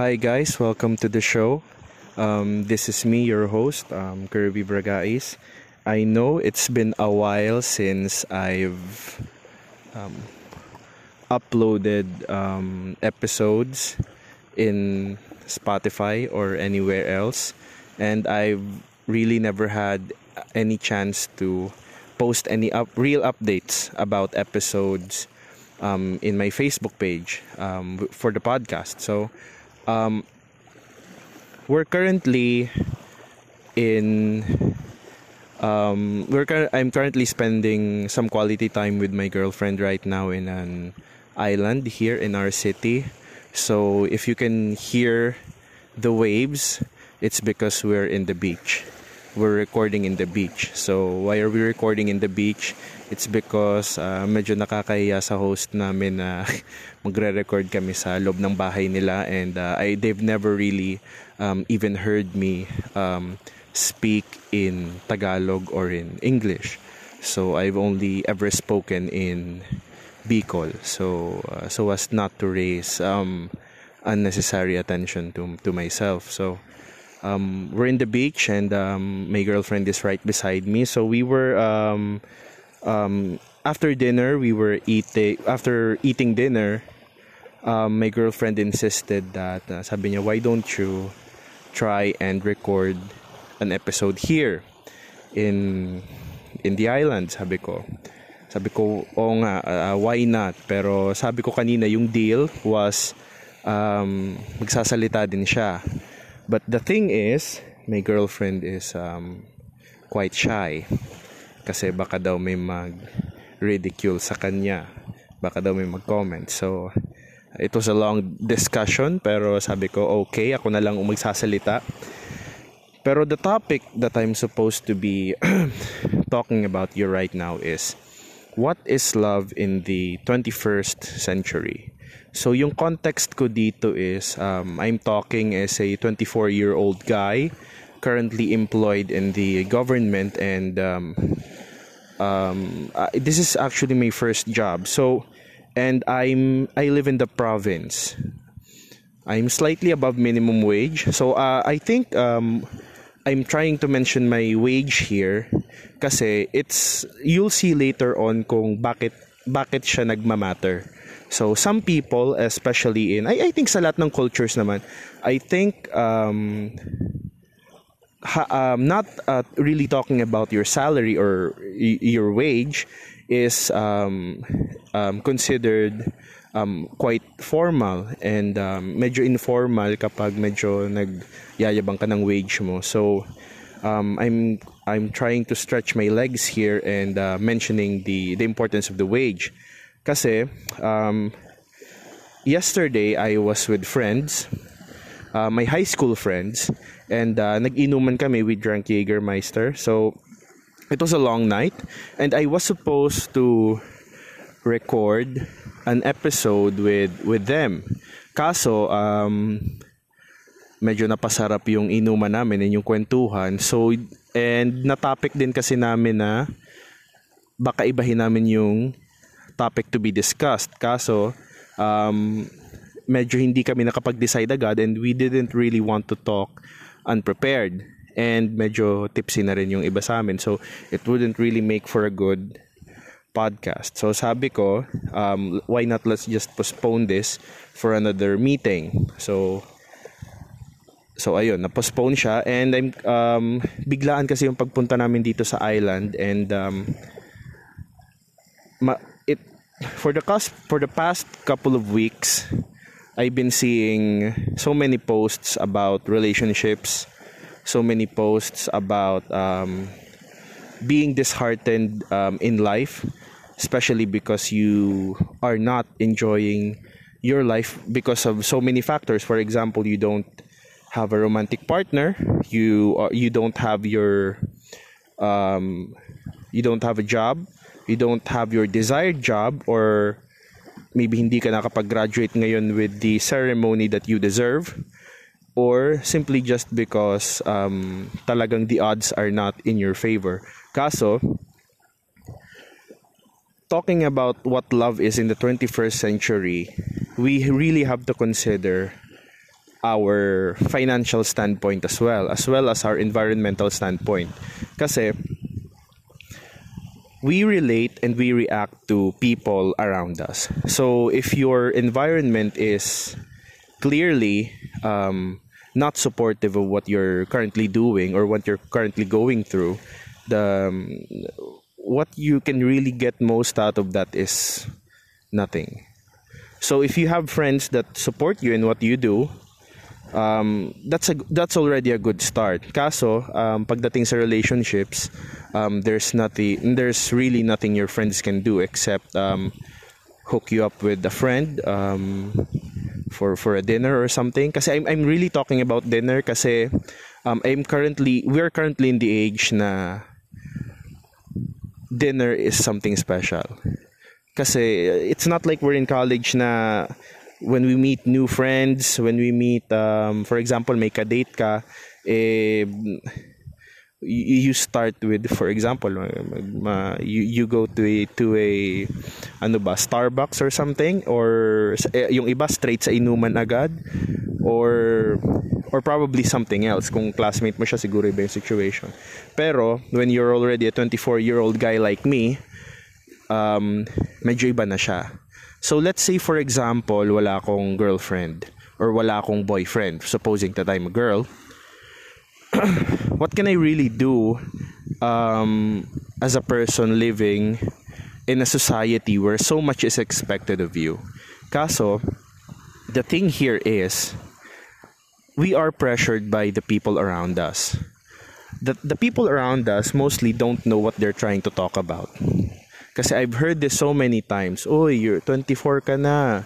Hi guys, welcome to the show. This is me, your host, Kirby Bragais. I know it's been a while since I've uploaded episodes in Spotify or anywhere else, and I've really never had any chance to post any real updates about episodes in my Facebook page for the podcast. So we're currently in I'm currently spending some quality time with my girlfriend right now in an island here in our city. So if you can hear the waves, it's because we're in the beach. We're recording in the beach. So why are we recording in the beach? It's because medyo nakakahiya sa host namin na magre-record kami sa loob ng bahay nila, and they've never really even heard me speak in Tagalog or in English. So I've only ever spoken in Bicol, so as not to raise unnecessary attention to myself. So we're in the beach, and my girlfriend is right beside me. So we were after dinner, after eating dinner, my girlfriend insisted that sabi niya, why don't you try and record an episode here in the island? Sabi ko oo nga, why not? Pero sabi ko kanina, yung deal was magsasalita din siya. But the thing is, my girlfriend is quite shy. Kasi baka daw may mag-ridicule sa kanya. Baka daw may mag-comment. So, it was a long discussion. Pero sabi ko, okay, ako na lang magsasalita. Pero the topic that I'm supposed to be talking about you right now is, what is love in the 21st century? So yung context ko dito is I'm talking as a 24-year-old guy currently employed in the government, and this is actually my first job. So, and I live in the province. I'm slightly above minimum wage. So I think I'm trying to mention my wage here kasi you'll see later on kung bakit siya nagmamatter. So some people, especially I think sa lahat ng cultures naman, I think not really talking about your salary or your wage is considered quite formal, and medyo informal kapag medyo nagyayabang ka ng wage mo. So I'm trying to stretch my legs here and mentioning the importance of the wage. Kasi, yesterday I was with friends, my high school friends, and nag-inuman kami with Drank Kegermeister. So, it was a long night, and I was supposed to record an episode with them. Kaso, medyo napasarap yung inuman namin and yung kwentuhan. So, and na-topic din kasi namin na baka ibahin namin yung topic to be discussed. Kaso, medyo hindi kami nakapag-decide agad, and we didn't really want to talk unprepared. And medyo tipsy na rin yung iba sa amin. So, it wouldn't really make for a good podcast. So, sabi ko, why not let's just postpone this for another meeting. So ayun, na-postpone siya. And I'm, biglaan kasi yung pagpunta namin dito sa island. And, for the past couple of weeks, I've been seeing so many posts about relationships, so many posts about being disheartened in life, especially because you are not enjoying your life because of so many factors. For example, you don't have a romantic partner, you don't have your you don't have a job, you don't have your desired job, or maybe hindi ka nakapag-graduate ngayon with the ceremony that you deserve, or simply just because talagang the odds are not in your favor. Kaso, talking about what love is in the 21st century, we really have to consider our financial standpoint as well as our environmental standpoint. Kasi we relate and we react to people around us. So if your environment is clearly not supportive of what you're currently doing or what you're currently going through, what you can really get most out of that is nothing. So if you have friends that support you in what you do, that's already a good start. Kaso pagdating sa relationships, there's really nothing your friends can do except hook you up with a friend for a dinner or something. Kasi I'm really talking about dinner kasi we're currently in the age na dinner is something special. Kasi it's not like we're in college na when we meet new friends, when we meet, for example, may kadate ka, you start with, for example, you go to a Starbucks or something, or yung iba straight sa inuman agad, or probably something else. Kung classmate mo siya, siguro iba yung situation. Pero when you're already a 24-year-old guy like me, medyo iba na siya. So let's say for example, wala akong girlfriend or wala akong boyfriend, supposing that I'm a girl. What can I really do as a person living in a society where so much is expected of you? Kaso, the thing here is we are pressured by the people around us. The people around us mostly don't know what they're trying to talk about. Kasi I've heard this so many times. Oy, you're 24 ka na.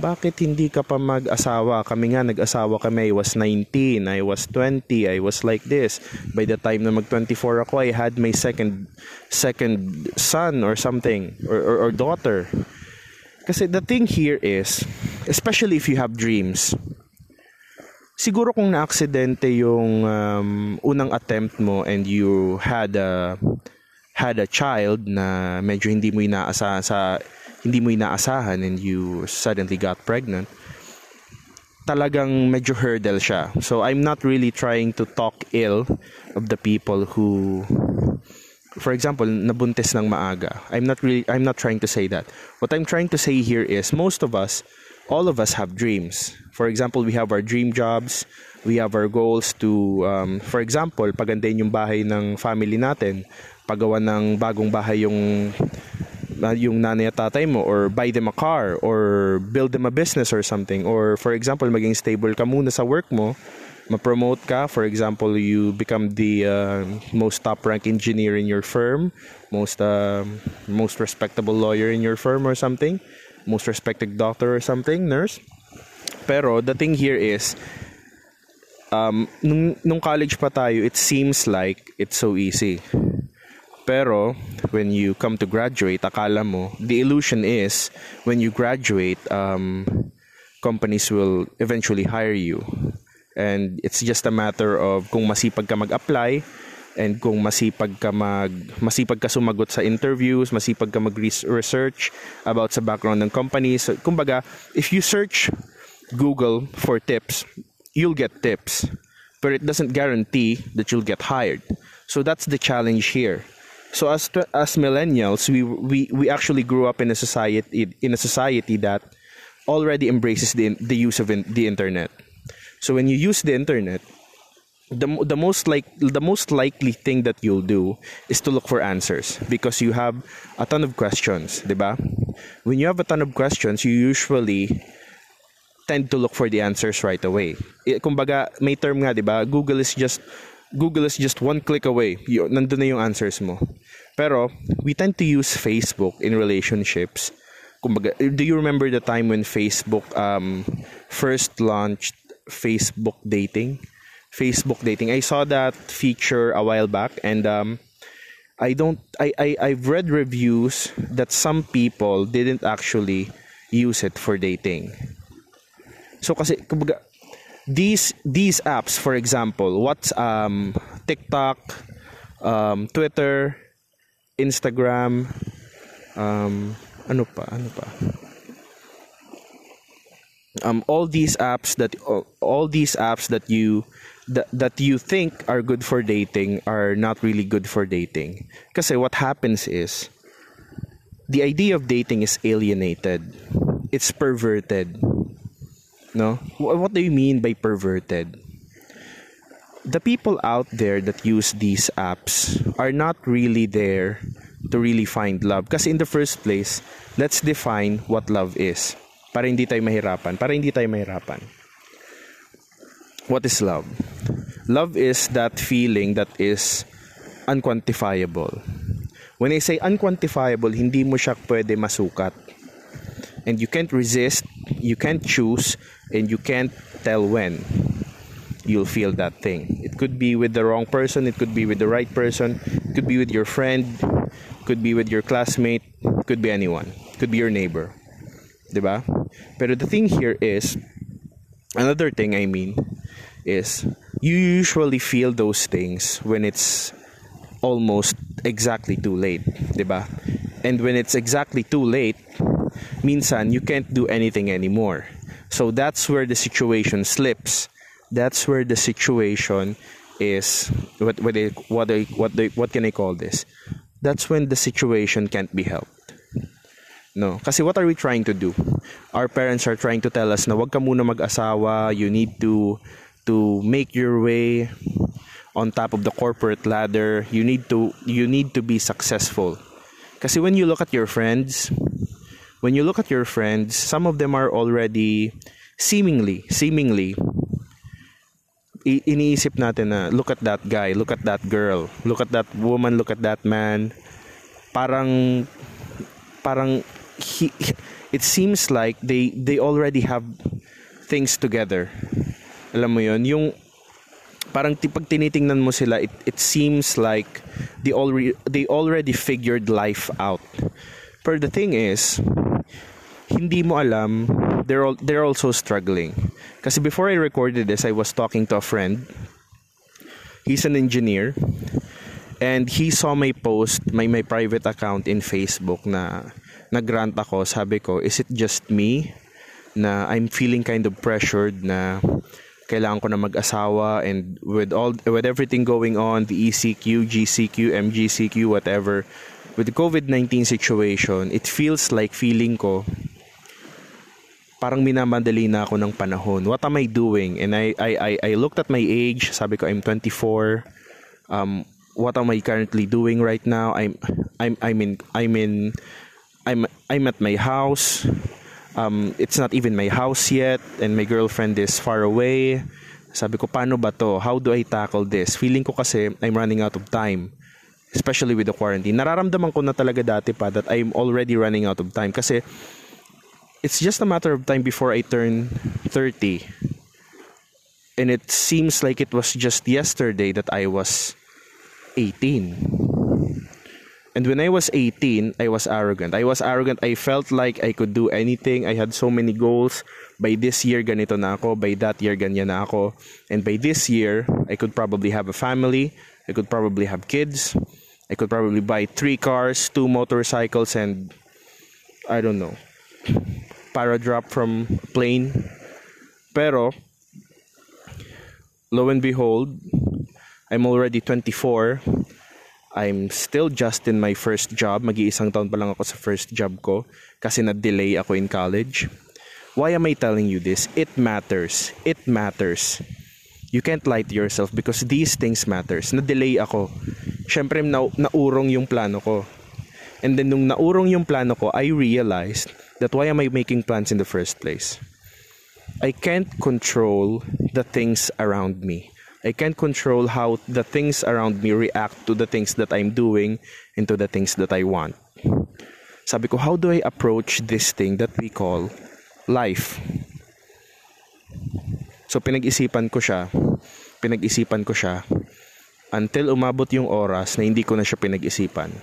Bakit hindi ka pa mag-asawa? Kami nga, nag-asawa kami. I was 19, I was 20, I was like this. By the time na mag-24 ako, I had my second son or something. Or daughter. Kasi the thing here is, especially if you have dreams, siguro kung na-aksidente yung unang attempt mo and you had a child na medyo hindi mo inaasahan and you suddenly got pregnant, talagang medyo hurdle siya. So I'm not really trying to talk ill of the people who, for example, nabuntis ng maaga. I'm not trying to say that. What I'm trying to say here is most of us, all of us have dreams. For example, we have our dream jobs, we have our goals to, for example, pagandahin yung bahay ng family natin, pagawa ng bagong bahay yung nanay at tatay mo, or buy them a car, or build them a business or something, or for example, maging stable ka muna sa work mo, ma-promote ka, for example, you become the most top-ranked engineer in your firm, most respectable lawyer in your firm or something, most respected doctor or something, nurse. Pero the thing here is, nung college pa tayo, it seems like it's so easy. Pero when you come to graduate, akala mo, the illusion is when you graduate, companies will eventually hire you. And it's just a matter of kung masipag ka mag-apply, and kung masipag ka sumagot sa interviews, masipag ka mag-research about sa background ng companies. So, kumbaga, if you search Google for tips, you'll get tips. But it doesn't guarantee that you'll get hired. So that's the challenge here. So as millennials, we actually grew up in a society that already embraces the use of the internet. So when you use the internet, the most likely thing that you'll do is to look for answers because you have a ton of questions, diba? When you have a ton of questions, you usually tend to look for the answers right away. Kumbaga, may term nga, diba? Google is just one click away. Nandun na yung answers mo. Pero, we tend to use Facebook in relationships. Kumbaga, do you remember the time when Facebook first launched Facebook dating? Facebook dating. I saw that feature a while back and I've read reviews that some people didn't actually use it for dating. So kasi, kumbaga, these apps, for example, TikTok, Twitter, Instagram, ano pa? all these apps that you think are good for dating are not really good for dating. Kasi what happens is, the idea of dating is alienated. It's perverted. No? What do you mean by perverted? The people out there that use these apps are not really there to really find love. Kasi in the first place, let's define what love is. Para hindi tayo mahirapan. What is love? Love is that feeling that is unquantifiable. When I say unquantifiable, hindi mo siya pwede masukat. And you can't resist, you can't choose, and you can't tell when you'll feel that thing. It could be with the wrong person, it could be with the right person, it could be with your friend, it could be with your classmate, it could be anyone, it could be your neighbor. Diba? Pero the thing here is, another thing I mean, is you usually feel those things when it's almost exactly too late. Diba? And when it's exactly too late, minsan you can't do anything anymore. So that's where the situation slips. That's where the situation is. What can I call this? That's when the situation can't be helped. No, kasi what are we trying to do? Our parents are trying to tell us na wag ka muna mag-asawa. You need to make your way on top of the corporate ladder. You need to be successful. Kasi when you look at your friends, some of them are already seemingly. Iniisip natin na look at that guy, look at that girl, look at that woman, look at that man. It seems like they already have things together. Alam mo yon, yung parang pag tinitingnan mo sila, it seems like they already figured life out. But the thing is, hindi mo alam, they're also struggling. Kasi before I recorded this, I was talking to a friend. He's an engineer, and he saw my post, my private account in Facebook na nagrant ako. Sabi ko, is it just me na I'm feeling kind of pressured na kailangan ko na mag-asawa, and with everything going on, the ECQ, GCQ, MGCQ, whatever, with the COVID-19 situation, it feels like feeling ko parang minamadali na ako ng panahon. What am I doing? And I looked at my age. Sabi ko, I'm 24. What am I currently doing right now? I'm at my house. It's not even my house yet, and my girlfriend is far away. Sabi ko, paano ba to? How do I tackle this? Feeling ko kasi I'm running out of time, especially with the quarantine. Nararamdaman ko na talaga dati pa that I'm already running out of time, kasi it's just a matter of time before I turn 30. And it seems like it was just yesterday that I was 18. And when I was 18, I was arrogant. I felt like I could do anything. I had so many goals. By this year, ganito na ako. By that year, ganyan na ako. And by this year, I could probably have a family. I could probably have kids. I could probably buy 3 cars, 2 motorcycles, and I don't know, paradrop from a plane. Pero lo and behold, I'm already 24. I'm still just in my first job. Mag-iisang taon pa lang ako sa first job ko kasi na-delay ako in college. Why am I telling you this? It matters. You can't lie to yourself because these things matters. Na-delay ako. Syempre naurong yung plano ko. And then nung naurong yung plano ko, I realized that why am I making plans in the first place? I can't control the things around me. I can't control how the things around me react to the things that I'm doing and to the things that I want. Sabi ko, how do I approach this thing that we call life? So pinag-isipan ko siya until umabot yung oras na hindi ko na siya pinag-isipan.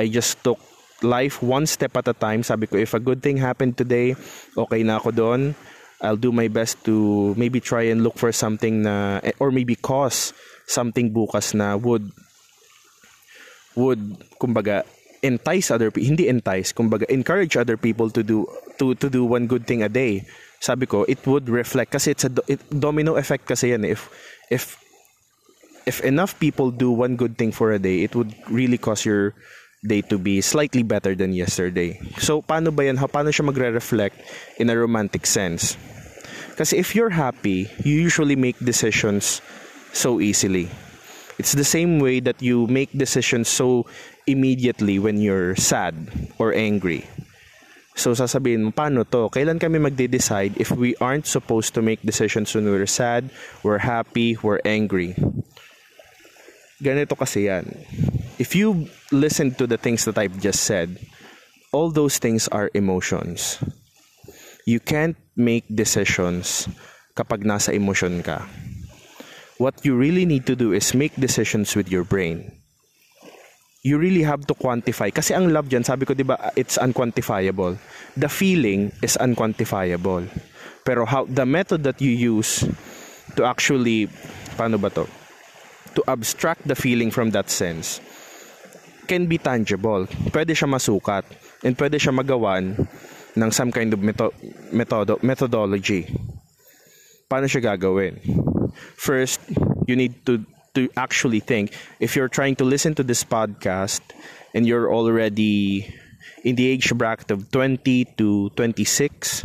I just took life one step at a time. Sabi ko, if a good thing happened today, okay na ako doon. I'll do my best to maybe try and look for something na, or maybe cause something bukas na would kumbaga entice other people, encourage other people to do one good thing a day. sabi ko, it would reflect kasi it's a domino effect kasi yan. If enough people do one good thing for a day, it would really cause your day to be slightly better than yesterday. So, paano ba yan? Paano siya magre-reflect in a romantic sense? Kasi if you're happy, you usually make decisions so easily. It's the same way that you make decisions so immediately when you're sad or angry. So, sasabihin mo, paano to? Kailan kami magde-decide if we aren't supposed to make decisions when we're sad, we're happy, we're angry? Ganito kasi yan. If you listen to the things that I've just said, all those things are emotions. You can't make decisions kapag nasa emotion ka. What you really need to do is make decisions with your brain. You really have to quantify. Kasi ang love dyan, sabi ko, di ba, it's unquantifiable. The feeling is unquantifiable. Pero how the method that you use to actually, paano ba to? To abstract the feeling from that sense can be tangible. Pwede siya masukat and pwede siya magawan ng some kind of methodology. Paano siya gagawin? First, you need to actually think. If you're trying to listen to this podcast and you're already in the age bracket of 20 to 26,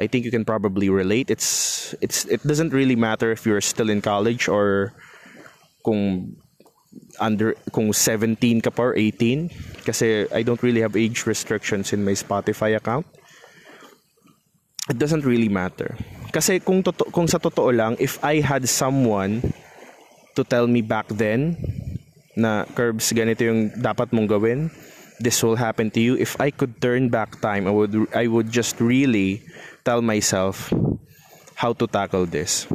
I think you can probably relate. It doesn't really matter if you're still in college or kung 17 ka pa or 18, kasi I don't really have age restrictions in my Spotify account. It doesn't really matter. Kasi kung sa totoo lang, if I had someone to tell me back then na Curbs, ganito yung dapat mong gawin, this will happen to you, if I could turn back time, I would just really tell myself how to tackle this.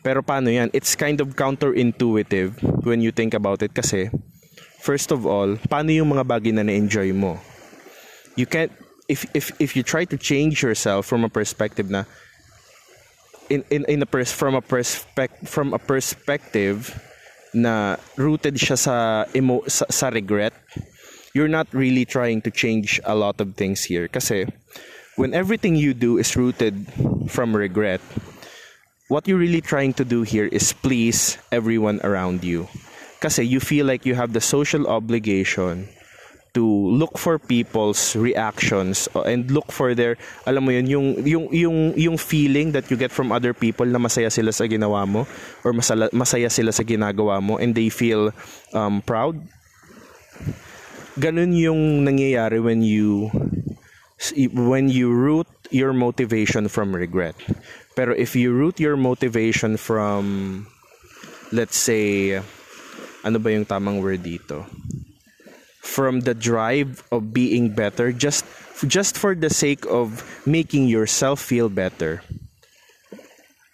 Pero paano yan? It's kind of counterintuitive when you think about it kasi first of all, paano yung mga bagay na na-enjoy mo? You can't, if you try to change yourself from a perspective na from a perspective na rooted siya sa regret, you're not really trying to change a lot of things here kasi when everything you do is rooted from regret, what you're really trying to do here is please everyone around you kasi you feel like you have the social obligation to look for people's reactions and look for their, alam mo yun, yung feeling that you get from other people na masaya sila sa ginawa mo or masaya sila sa ginagawa mo and they feel proud. Ganun yung nangyayari when you root your motivation from regret. Pero if you root your motivation from, let's say, ano ba yung tamang word dito? From the drive of being better, just for the sake of making yourself feel better,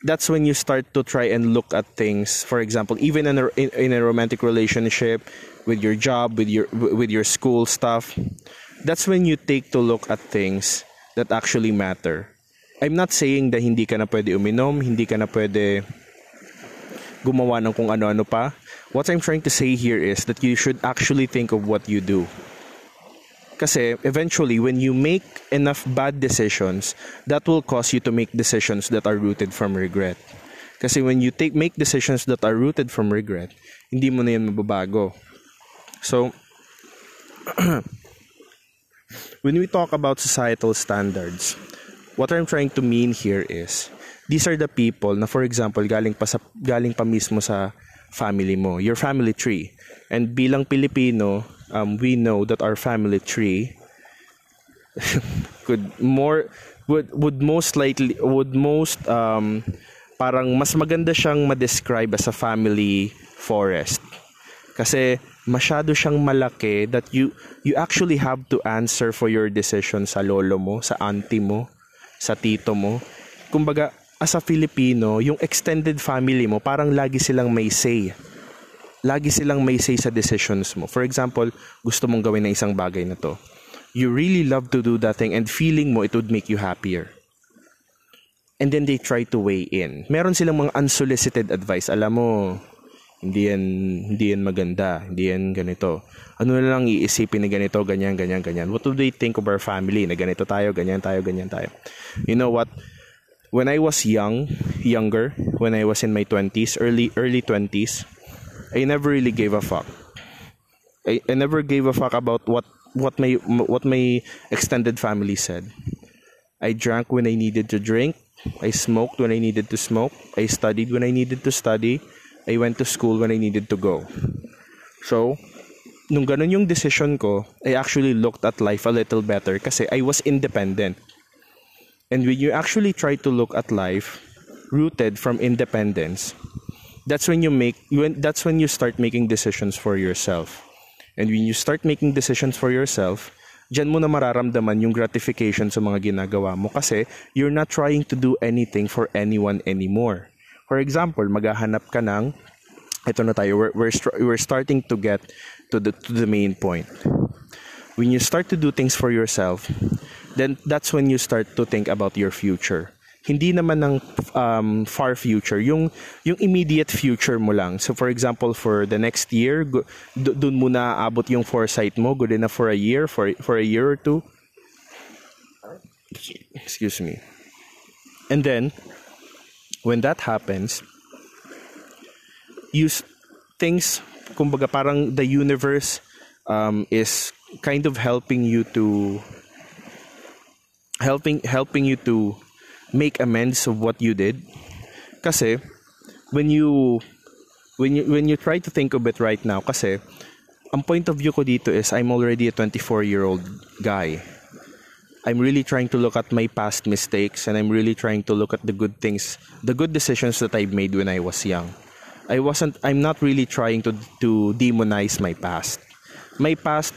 that's when you start to try and look at things. For example, even in a romantic relationship, with your job, with your school stuff, that's when you take to look at things that actually matter. I'm not saying that hindi ka na pwede uminom, hindi ka na pwede gumawa ng kung ano-ano pa. What I'm trying to say here is that you should actually think of what you do. Kasi eventually, when you make enough bad decisions, that will cause you to make decisions that are rooted from regret. Kasi when you make decisions that are rooted from regret, hindi mo na yan mababago. So, when we talk about societal standards, what I'm trying to mean here is, these are the people na, for example, galing pa mismo sa family mo, your family tree. And bilang Pilipino, we know that our family tree would most likely parang mas maganda siyang ma-describe as a family forest. Kasi masyado siyang malaki that you actually have to answer for your decision sa lolo mo, sa auntie mo, sa tito mo. Kumbaga, as a Filipino, yung extended family mo, parang lagi silang may say. Lagi silang may say sa decisions mo. For example, gusto mong gawin na isang bagay na to. You really love to do that thing and feeling mo it would make you happier. And then they try to weigh in. Meron silang mga unsolicited advice. Alam mo, hindi yan maganda, hindi yan ganito. Ano na lang iisipin na ganito, ganyan, ganyan, ganyan. What do they think of our family? Na ganito tayo, ganyan tayo, ganyan tayo. You know what? when I was younger, when I was in my 20s, early 20s, I never really gave a fuck. I never gave a fuck about what my extended family said. I drank when I needed to drink. I smoked when I needed to smoke. I studied when I needed to study. I went to school when I needed to go. So, nung ganun yung decision ko, I actually looked at life a little better kasi I was independent. And when you actually try to look at life rooted from independence, that's when you start making decisions for yourself. And when you start making decisions for yourself, diyan mo na mararamdaman yung gratification sa mga ginagawa mo kasi you're not trying to do anything for anyone anymore. For example, maghahanap ka ng, ito na tayo, we're starting to get to the main point. When you start to do things for yourself, then that's when you start to think about your future. Hindi naman ng far future, yung immediate future mo lang. So for example, for the next year, doon mo na aabot yung foresight mo, good enough for a year, for a year or two. Excuse me. And then, when that happens, use things, kumbaga parang the universe is kind of helping you to make amends of what you did. Kasi when you try to think of it right now, kasi ang point of view ko dito is I'm already a 24-year-old guy. I'm really trying to look at my past mistakes and I'm really trying to look at the good things, the good decisions that I've made when I was young. I'm not really trying to demonize my past. My past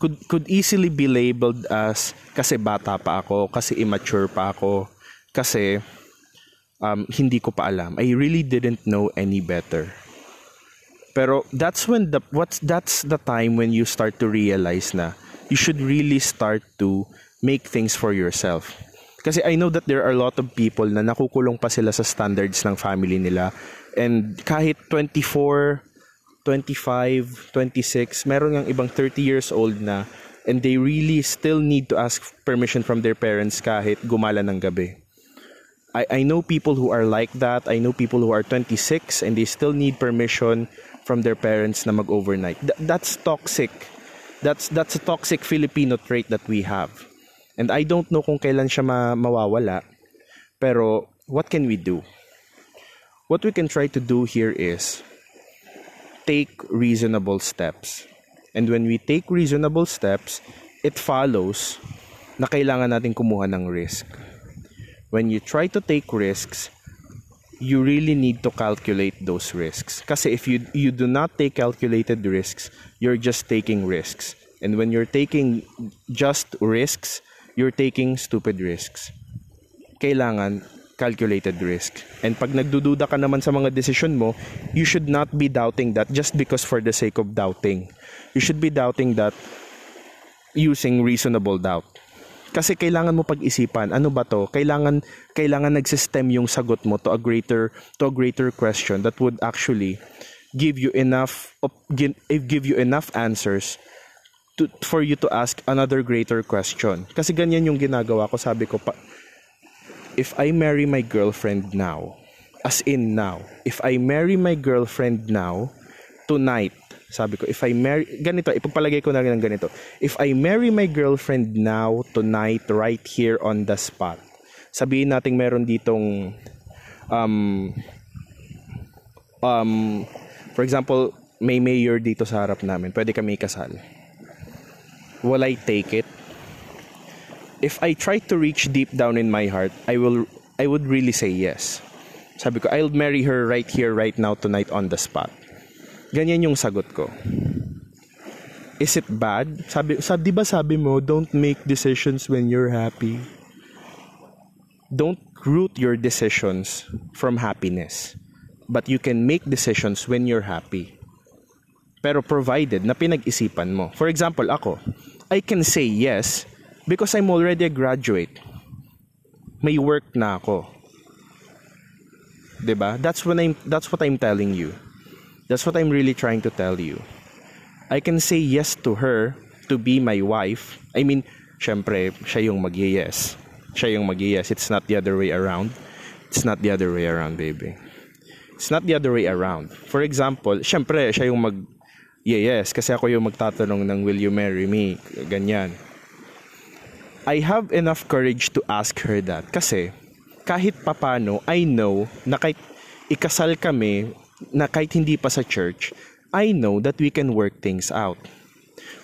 could easily be labeled as kasi bata pa ako, kasi immature pa ako, kasi hindi ko pa alam. I really didn't know any better. Pero that's the time when you start to realize na you should really start to make things for yourself. Kasi I know that there are a lot of people na nakukulong pa sila sa standards ng family nila, and kahit 24, 25, 26, meron ngang ibang 30 years old na, and they really still need to ask permission from their parents kahit gumala ng gabi. I know people who are like that. I know people who are 26 and they still need permission from their parents na mag-overnight. That's toxic. That's a toxic Filipino trait that we have. And I don't know kung kailan siya mawawala. Pero what can we do? What we can try to do here is take reasonable steps. And when we take reasonable steps, it follows na kailangan natin kumuha ng risk. When you try to take risks, you really need to calculate those risks. Kasi if you do not take calculated risks, you're just taking risks. And when you're taking just risks, you're taking stupid risks. Kailangan calculated risk. And pag nagdududa ka naman sa mga decision mo, you should not be doubting that just because for the sake of doubting. You should be doubting that using reasonable doubt. Kasi kailangan mo pag-isipan, ano ba to? Kailangan nagsistem yung sagot mo to a greater question that would actually give you enough answers for you to ask another greater question. Kasi ganyan yung ginagawa ko, sabi ko pa, if I marry my girlfriend now, as in now, if I marry my girlfriend now, tonight, sabi ko, if I marry, ganito, ipagpalagay ko na rin ng ganito, if I marry my girlfriend now, tonight, right here on the spot, sabihin natin meron ditong, for example, may mayor dito sa harap namin, pwede kami ikasal. Will I take it? If I try to reach deep down in my heart, I would really say yes. Sabi ko, I'll marry her right here, right now, tonight, on the spot. Ganyan yung sagot ko. Is it bad? Di ba sabi mo, don't make decisions when you're happy. Don't root your decisions from happiness. But you can make decisions when you're happy. Pero provided na pinag-isipan mo. For example, ako, I can say yes, because I'm already a graduate. May work na ako. 'Di ba? That's what I'm telling you. That's what I'm really trying to tell you. I can say yes to her to be my wife. I mean, syempre, siya yung mag-yes. siya yung mag-yes. It's not the other way around. It's not the other way around, baby. It's not the other way around. For example, syempre, siya yung mag-yes kasi ako yung magtatanong ng will you marry me? Ganyan. I have enough courage to ask her that kasi kahit papano, I know na kahit ikasal kami, na kahit hindi pa sa church, I know that we can work things out.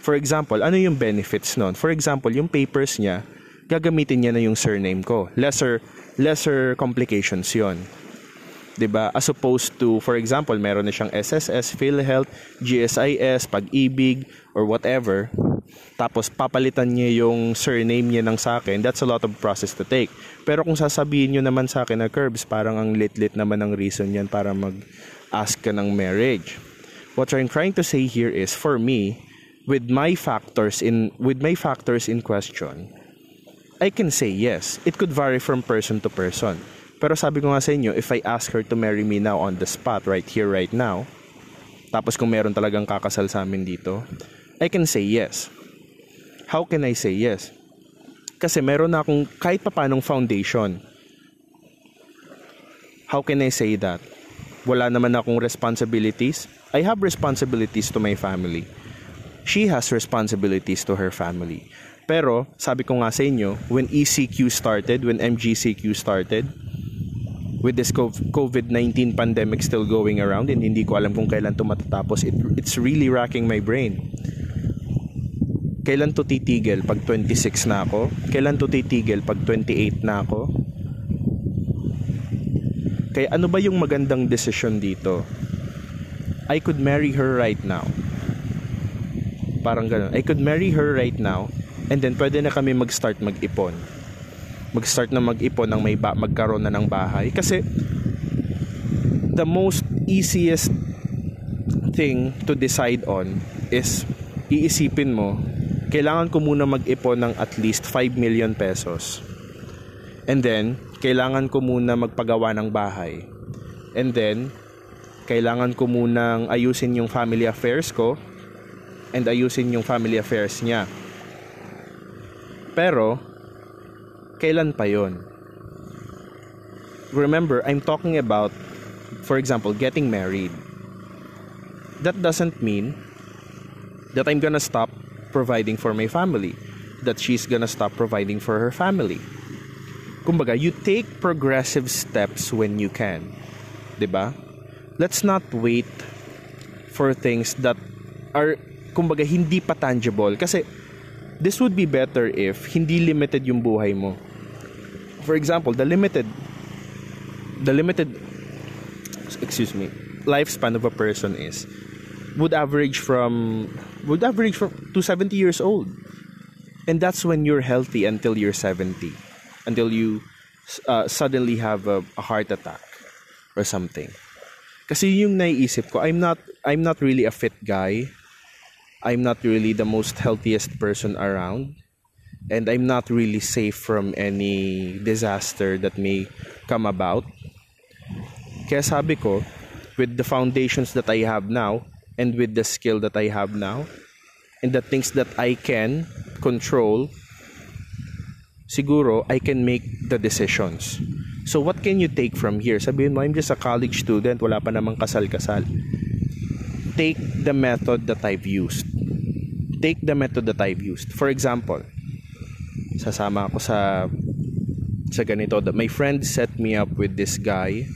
For example, ano yung benefits nun? For example, yung papers niya, gagamitin niya na yung surname ko. Lesser complications yun. 'Di ba? As opposed to, for example, meron na siyang SSS, PhilHealth, GSIS, Pag-ibig, or whatever. Tapos papalitan niya yung surname niya ng sa akin, that's a lot of process to take. Pero kung sasabihin niyo naman sa akin na Curbs, parang ang lit-lit naman ang reason yan para mag-ask ka ng marriage. What I'm trying to say here is, for me, with my factors in question, I can say yes. It could vary from person to person. Pero sabi ko nga sa inyo, if I ask her to marry me now on the spot, right here, right now, tapos kung meron talagang kakasal sa amin dito, I can say yes. How can I say yes? Kasi meron na akong kahit papanong foundation. How can I say that? Wala naman akong responsibilities. I have responsibilities to my family. She has responsibilities to her family. Pero, sabi ko nga sa inyo, when ECQ started, when MGCQ started, with this COVID-19 pandemic still going around, and hindi ko alam kung kailan to matatapos, it's really racking my brain. Kailan to titigil pag 26 na ako? Kailan to titigil pag 28 na ako? Kaya ano ba yung magandang desisyon dito? I could marry her right now. Parang ganun. I could marry her right now, and then pwede na kami mag-start mag-ipon. Mag-start na mag-ipon ng magkaroon na ng bahay. Kasi the most easiest thing to decide on is iisipin mo, kailangan ko muna mag-ipon ng at least 5 million pesos. And then, kailangan ko muna magpagawa ng bahay. And then, kailangan ko munang ayusin yung family affairs ko and ayusin yung family affairs niya. Pero, kailan pa yun? Remember, I'm talking about, for example, getting married. That doesn't mean that I'm gonna stop providing for my family, that she's gonna stop providing for her family. Kumbaga, you take progressive steps when you can, 'di ba? Let's not wait for things that are, kumbaga, hindi pa tangible. Kasi this would be better if hindi limited yung buhay mo. For example, the limited lifespan of a person is would average from to 70 years old, and that's when you're healthy until you're 70, until you suddenly have a heart attack or something. Kasi yung naiisip ko, I'm not really a fit guy, I'm not really the most healthiest person around, and I'm not really safe from any disaster that may come about. Kaya sabi ko, with the foundations that I have now, and with the skill that I have now, and the things that I can control, siguro I can make the decisions. So what can you take from here? Sabihin mo, I'm just a college student, wala pa namang kasal-kasal. Take the method that I've used. For example, sasama ako sa ganito. My friend set me up with this guy,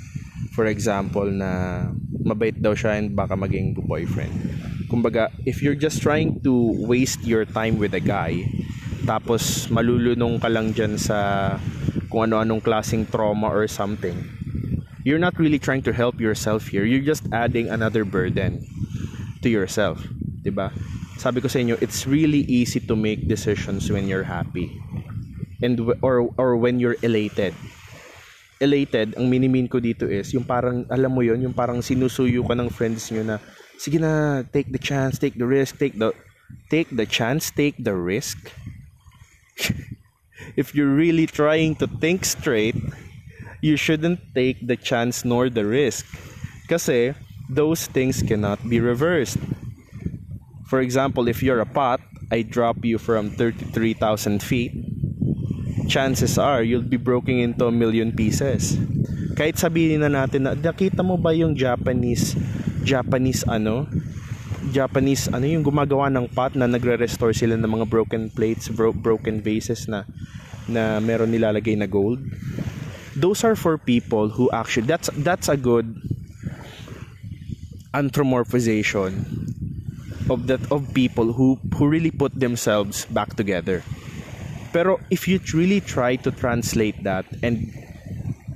for example, na mabait daw siya and baka maging boyfriend. Kumbaga, if you're just trying to waste your time with a guy, tapos malulunong ka lang dyan sa kung ano-anong klaseng trauma or something, you're not really trying to help yourself here. You're just adding another burden to yourself. 'Di ba? Sabi ko sa inyo, it's really easy to make decisions when you're happy and or when you're elated. Elated, ang minimin ko dito is yung parang, alam mo yon, yung parang sinusuyo ka ng friends nyo na, sige na, take the chance, take the risk, take the risk. If you're really trying to think straight, you shouldn't take the chance nor the risk. Kasi those things cannot be reversed. For example, if you're a pot, I drop you from 33,000 feet. chances are you'll be broken into a million pieces. Kahit sabihin na natin na nakita mo ba yung Japanese yung gumagawa ng pot na nagre-restore sila ng mga broken plates, broken vases na meron nilalagay na gold. Those are for people who actually that's a good anthropomorphization of people who really put themselves back together. Pero if you really try to translate that and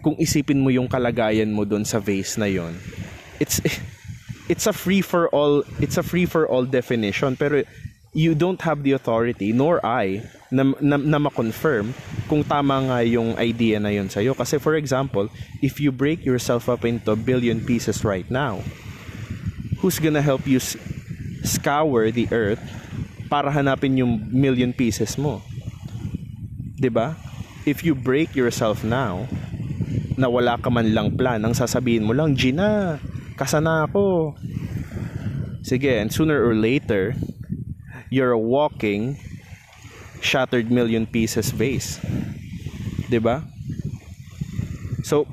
kung isipin mo yung kalagayan mo doon sa vase na yon, it's a free for all definition, pero you don't have the authority nor I na ma-confirm kung tama nga yung idea na yon sa iyo. Kasi for example, if you break yourself up into a billion pieces right now, who's gonna help you scour the earth para hanapin yung million pieces mo? 'Di ba? If you break yourself now, na wala ka man lang plan, ang sasabihin mo lang, Gina, kasana ako. Sige, and sooner or later, you're a walking shattered million pieces vase. 'Di ba? So,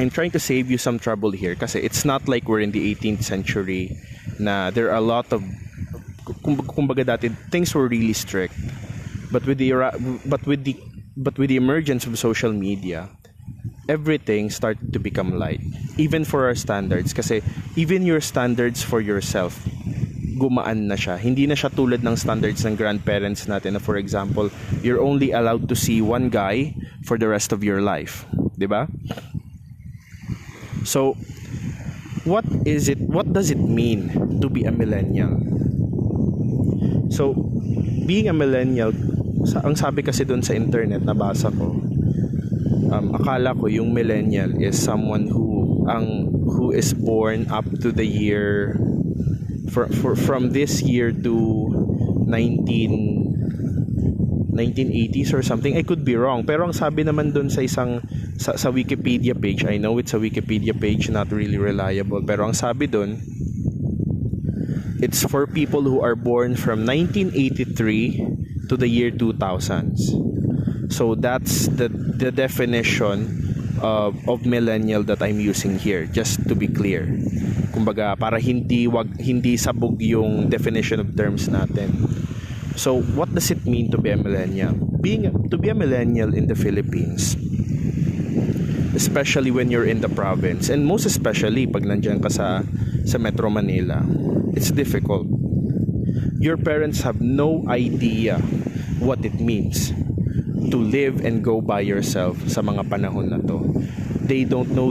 I'm trying to save you some trouble here kasi it's not like we're in the 18th century na there are a lot of kumbaga dati things were really strict. But with the emergence of social media, everything started to become light, even for our standards. Kasi even your standards for yourself, gumaan na siya. Hindi na siya tulad ng standards ng grandparents natin na, for example, you're only allowed to see one guy for the rest of your life, 'di ba? So what does it mean to be a millennial? So being a millennial, ang sabi kasi doon sa internet, nabasa ko, akala ko yung millennial is someone who is born up to the year from this year to 1980s or something. I could be wrong, pero ang sabi naman doon sa isang sa Wikipedia page, I know it's a Wikipedia page, not really reliable, pero ang sabi doon, it's for people who are born from 1983 to the year 2000s. So that's the definition of millennial that I'm using here, just to be clear. Kumbaga, para hindi sabog yung definition of terms natin. So what does it mean to be a millennial? To be a millennial in the Philippines, especially when you're in the province, and most especially pag nandiyan ka sa Metro Manila, it's difficult. Your parents have no idea what it means to live and go by yourself sa mga panahon na to. They don't know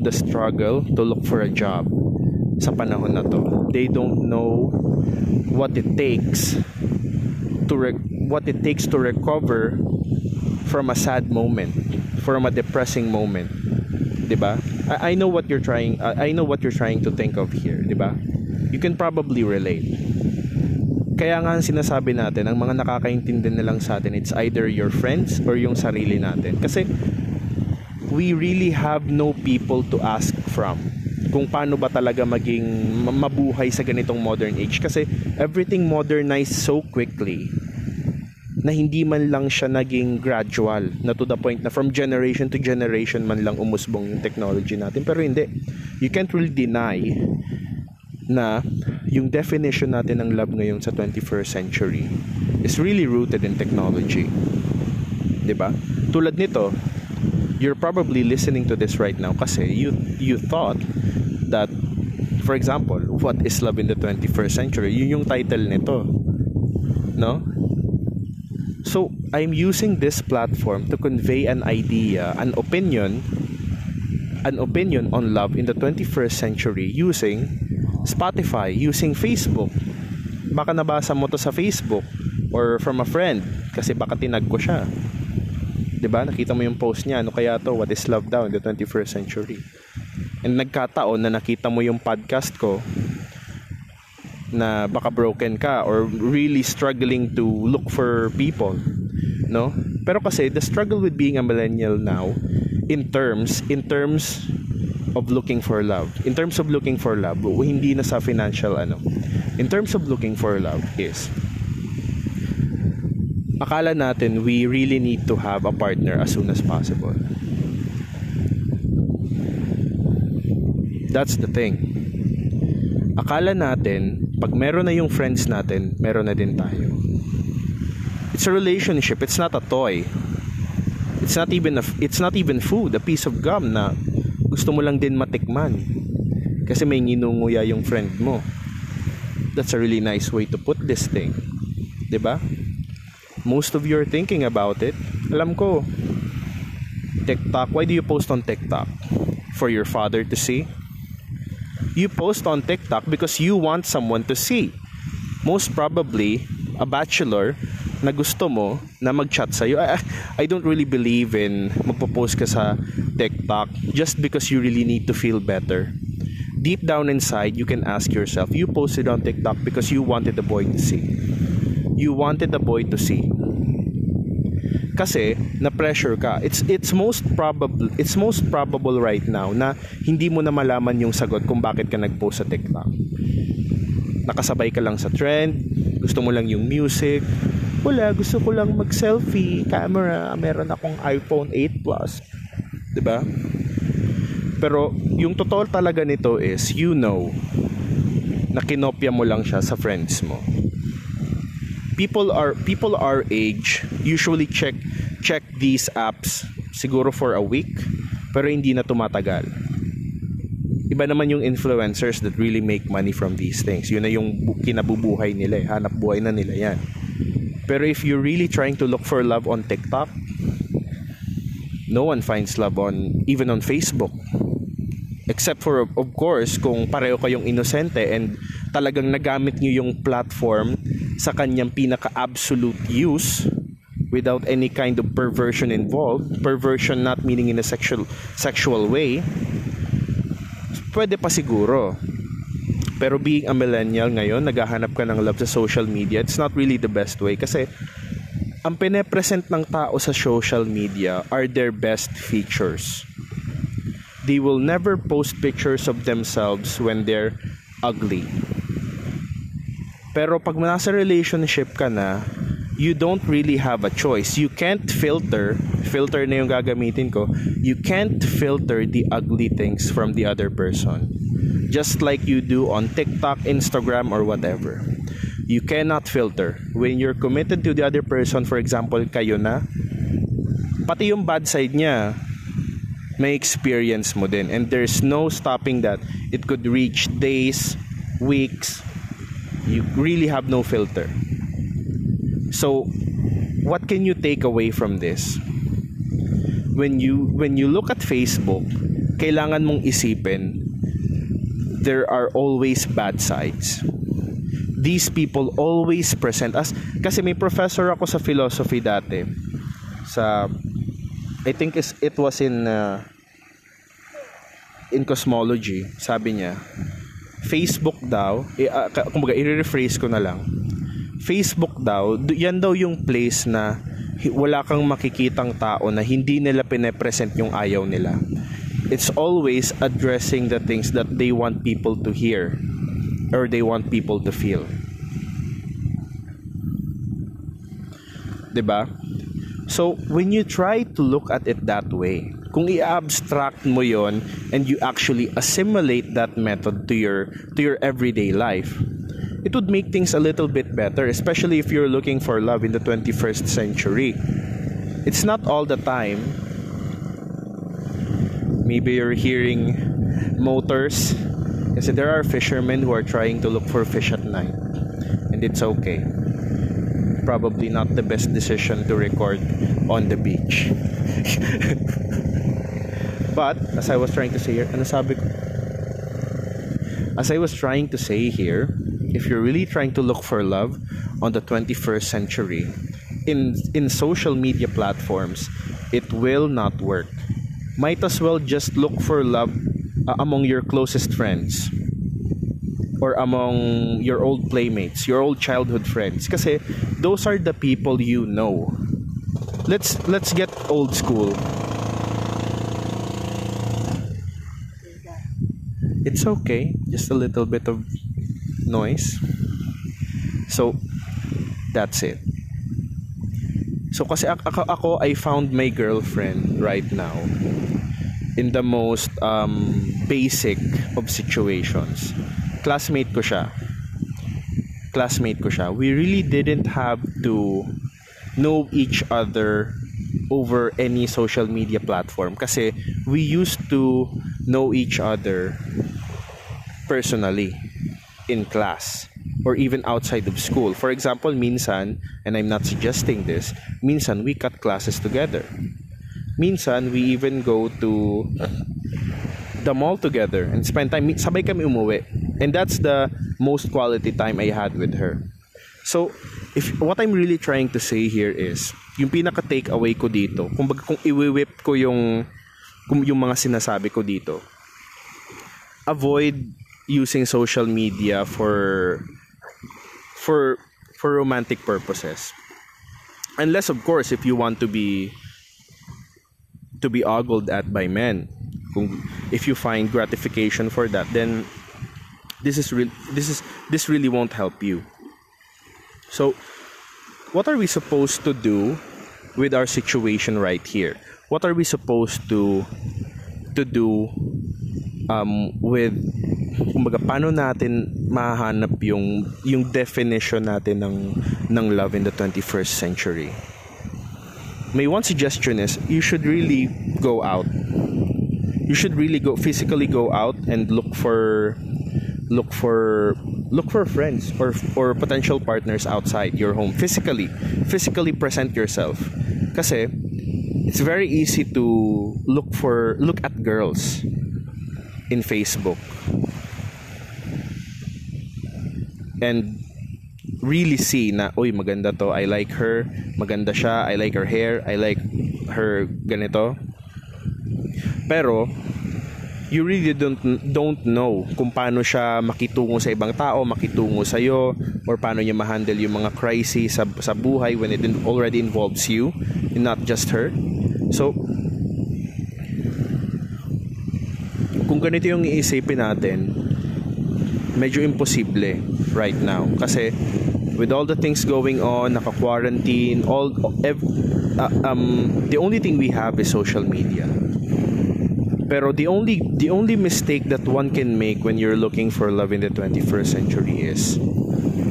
the struggle to look for a job sa panahon na to. They don't know what it takes to recover from a sad moment, from a depressing moment, 'di ba? I know what you're trying to think of here, 'di ba? You can probably relate. Kaya nga sinasabi natin, ang mga nakakaintindi na lang sa atin, it's either your friends or yung sarili natin. Kasi we really have no people to ask from kung paano ba talaga maging mabuhay sa ganitong modern age. Kasi everything modernized so quickly na hindi man lang siya naging gradual, na to the point na from generation to generation man lang umusbong yung technology natin. Pero hindi, you can't really deny na yung definition natin ng love ngayon sa 21st century is really rooted in technology. 'Di ba? Tulad nito, you're probably listening to this right now kasi you thought that, for example, what is love in the 21st century? Yun yung title nito. No? So, I'm using this platform to convey an idea, an opinion on love in the 21st century using Spotify, using Facebook. Baka nabasa mo to sa Facebook or from a friend kasi baka tinag ko siya. 'Di ba? Nakita mo yung post niya, ano kaya to? What is love daw in the 21st century? And nagkataon na nakita mo yung podcast ko na baka broken ka or really struggling to look for people, no? Pero kasi the struggle with being a millennial now in terms of looking for love. In terms of looking for love, hindi na sa financial ano. In terms of looking for love is akala natin we really need to have a partner as soon as possible. That's the thing. Akala natin pag meron na yung friends natin, meron na din tayo. It's a relationship, it's not a toy. It's not even food, a piece of gum na gusto mo lang din matikman kasi may nginunguya yung friend mo. That's a really nice way to put this thing. 'Di ba? Most of you are thinking about it. Alam ko. TikTok, why do you post on TikTok? For your father to see? You post on TikTok because you want someone to see. Most probably a bachelor na gusto mo na mag-chat sa'yo. I don't really believe in magpo-post ka sa TikTok just because you really need to feel better. Deep down inside, you can ask yourself, you posted on TikTok because you wanted the boy to see. You wanted the boy to see. Kasi na-pressure ka. It's most probable right now na hindi mo na malaman yung sagot kung bakit ka nag-post sa TikTok. Nakasabay ka lang sa trend, gusto mo lang yung music. Wala, gusto ko lang mag-selfie camera, meron akong iPhone 8 Plus. 'Di ba? Pero yung totoo talaga nito is, you know, na kinopya mo lang siya sa friends mo. People our age usually check these apps siguro for a week, pero hindi na tumatagal. Iba naman yung influencers that really make money from these things. Yun na yung kinabubuhay nila, hanap buhay na nila yan. Pero if you're really trying to look for love on TikTok, no one finds love even on Facebook. Except for, of course, kung pareho kayong inosente and talagang nagamit nyo yung platform sa kanyang pinaka-absolute use without any kind of perversion involved. Perversion not meaning in a sexual way. Pwede pa siguro. Pero being a millennial ngayon, naghahanap ka ng love sa social media, it's not really the best way kasi ang pine-present ng tao sa social media are their best features. They will never post pictures of themselves when they're ugly. Pero pag nasa relationship ka na, you don't really have a choice. You can't filter na yung gagamitin ko, you can't filter the ugly things from the other person. Just like you do on TikTok, Instagram, or whatever. You cannot filter. When you're committed to the other person, for example, kayo na, pati yung bad side niya, may experience mo din. And there's no stopping that. It could reach days, weeks. You really have no filter. So, what can you take away from this? When you look at Facebook, kailangan mong isipin, there are always bad sides. These people always present us. Kasi may professor ako sa philosophy dati. I think it was in cosmology. Sabi niya, Facebook daw, kumbaga i-rephrase ko na lang. Facebook daw, yan daw yung place na wala kang makikitang tao na hindi nila pine-present yung ayaw nila. It's always addressing the things that they want people to hear or they want people to feel. 'Di ba? So, when you try to look at it that way, kung i-abstract mo 'yon and you actually assimilate that method to your everyday life, it would make things a little bit better, especially if you're looking for love in the 21st century. It's not all the time. Maybe you're hearing motors. Kasi there are fishermen who are trying to look for fish at night. And it's okay. Probably not the best decision to record on the beach. But, as I was trying to say here, if you're really trying to look for love on the 21st century, in social media platforms, it will not work. Might as well just look for love among your closest friends or among your old playmates, your old childhood friends. Kasi those are the people you know. Let's get old school. It's okay, just a little bit of noise. So that's it. So kasi ako I found my girlfriend right now in the most basic of situations. Classmate ko siya. We really didn't have to know each other over any social media platform kasi we used to know each other personally in class or even outside of school. For example, minsan, and I'm not suggesting this, minsan we cut classes together. Minsan we even go to the mall together and spend time. Sabay kami umuwi. And that's the most quality time I had with her. So, what I'm really trying to say here is, yung pinaka-takeaway ko dito, kung iwi-whip ko yung mga sinasabi ko dito, avoid using social media for romantic purposes. Unless, of course, if you want to be ogled at by men. If you find gratification for that, then this really won't help you. So, what are we supposed to do with our situation right here? What are we supposed to do with, kumbaga, paano natin mahanap yung definition natin ng love in the 21st century? My one suggestion is you should really go out. You should really physically go out and look for friends or potential partners outside your home. Physically present yourself. Kasi it's very easy to look at girls in Facebook and really see na, oy, maganda to, I like her, maganda siya, I like her hair, I like her ganito. Pero you really don't know kung paano siya makitungo sa ibang tao, makitungo sa iyo, or paano niya ma-handle yung mga crisis sa buhay when it already involves you and not just her. So, kung ganito yung iisipin natin, medyo imposible right now. Kasi with all the things going on, naka-quarantine, the only thing we have is social media. Pero the only mistake that one can make when you're looking for love in the 21st century is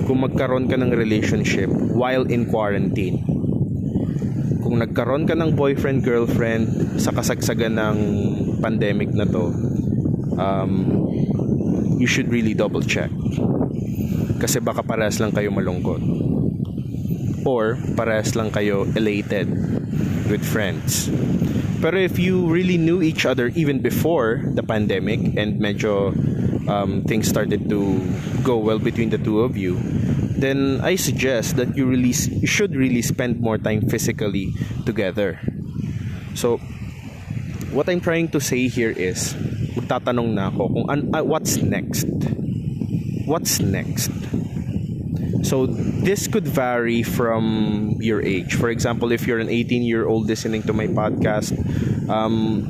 kung magkaroon ka ng relationship while in quarantine. Kung nagkaroon ka ng boyfriend-girlfriend sa kasagsagan ng pandemic na to, you should really double check. Kasi baka parehas lang kayo malungkot. Or parehas lang kayo elated with friends. Pero if you really knew each other even before the pandemic and medyo things started to go well between the two of you, then I suggest that you should really spend more time physically together. So, what I'm trying to say here is, magtatanong na ako kung what's next? What's next? So, this could vary from your age. For example, if you're an 18-year-old listening to my podcast,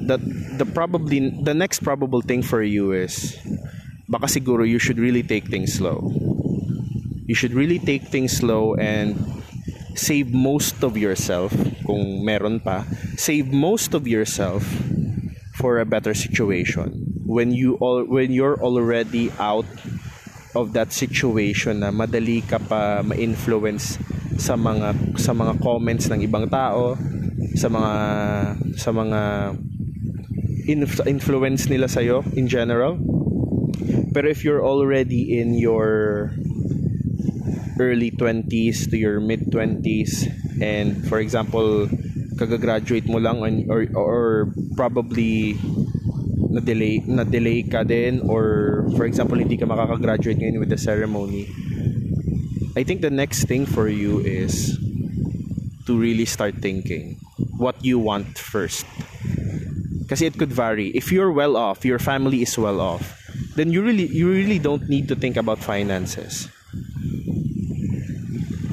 the next probable thing for you is, baka siguro you should really take things slow. You should really take things slow and save most of yourself, kung meron pa, save most of yourself for a better situation. When you're already out of that situation na madali ka pa ma-influence sa mga comments ng ibang tao, sa mga influence nila sa iyo in general. Pero if you're already in your early 20s to your mid 20s and for example kagagraduate mo lang or probably na-delay ka din, or for example hindi ka makakagraduate ngayon with the ceremony, I think the next thing for you is to really start thinking what you want first. Kasi it could vary. If you're well off, your family is well off, then you really don't need to think about finances.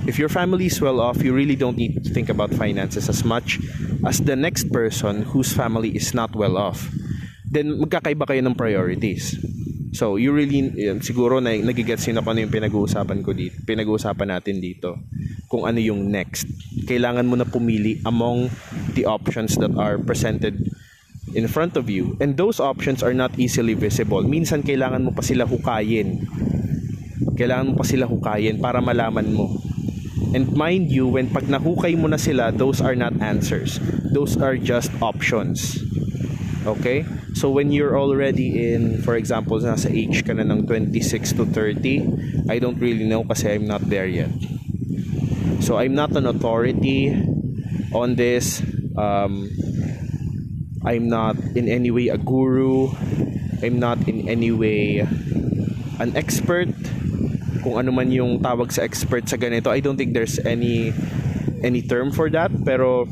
If your family is well off, you really don't need to think about finances as much as the next person whose family is not well off. Then magkakaiba kayo ng priorities. So, you really, siguro nagigets yun na kung ano yung pinag-uusapan natin dito. Kung ano yung next. kailangan mo na pumili among the options that are presented in front of you. And those options are not easily visible. Minsan kailangan mo pa sila hukayin. Kailangan mo pa sila hukayin para malaman mo. And mind you, when pag nahukay mo na sila, those are not answers. Those are just options. Okay? So when you're already in, for example, nasa age ka na ng 26 to 30, I don't really know kasi I'm not there yet. So I'm not an authority on this. I'm not in any way a guru. I'm not in any way an expert. Kung ano man yung tawag sa expert sa ganito, I don't think there's any term for that. Pero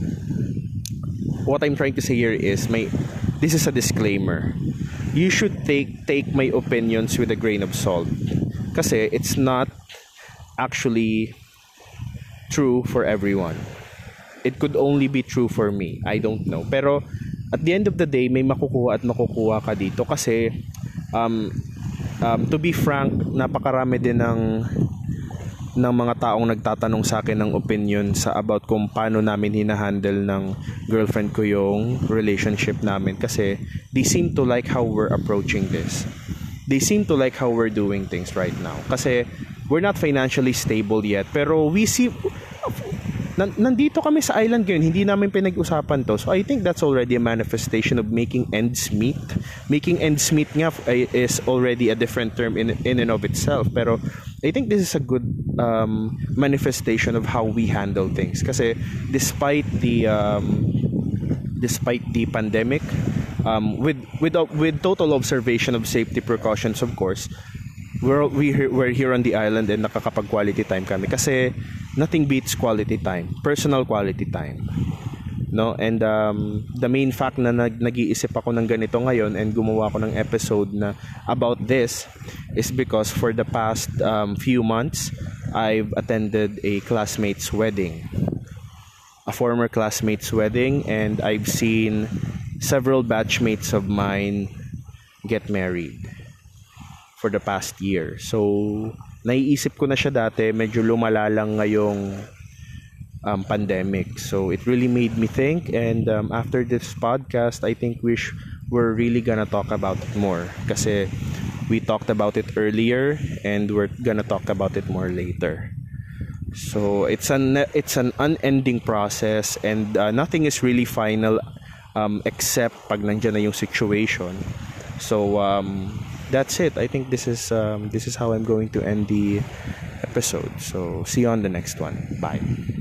what I'm trying to say here is this is a disclaimer. You should take my opinions with a grain of salt. Kasi it's not actually true for everyone. It could only be true for me. I don't know. Pero at the end of the day, may makukuha ka dito. Kasi to be frank, napakarami din ng mga taong nagtatanong sa akin ng opinion sa about kung paano namin hinahandle ng girlfriend ko yung relationship namin. Kasi they seem to like how we're approaching this. They seem to like how we're doing things right now. Kasi we're not financially stable yet. Pero we see, nandito kami sa island ngayon. Hindi namin pinag-usapan to. So I think that's already a manifestation of making ends meet. Making ends meet nga is already a different term in and of itself. Pero I think this is a good manifestation of how we handle things. Kasi despite the pandemic, with total observation of safety precautions, of course, we're here on the island and nakakapag-quality time kami. Kasi nothing beats quality time, personal quality time. No? And the main fact na nag-iisip ako ng ganito ngayon and gumawa ako ng episode na about this is because for the past few months, I've attended a classmate's wedding. A former classmate's wedding, and I've seen several batchmates of mine get married for the past year. So, naiisip ko na siya dati, medyo lumala lang ngayong pandemic. So, it really made me think, and after this podcast, I think we're really gonna talk about it more. Kasi we talked about it earlier, and we're gonna talk about it more later. So, it's an unending process, and nothing is really final except pag nandiyan na yung situation. So, that's it. I think this is how I'm going to end the episode. So see you on the next one. Bye.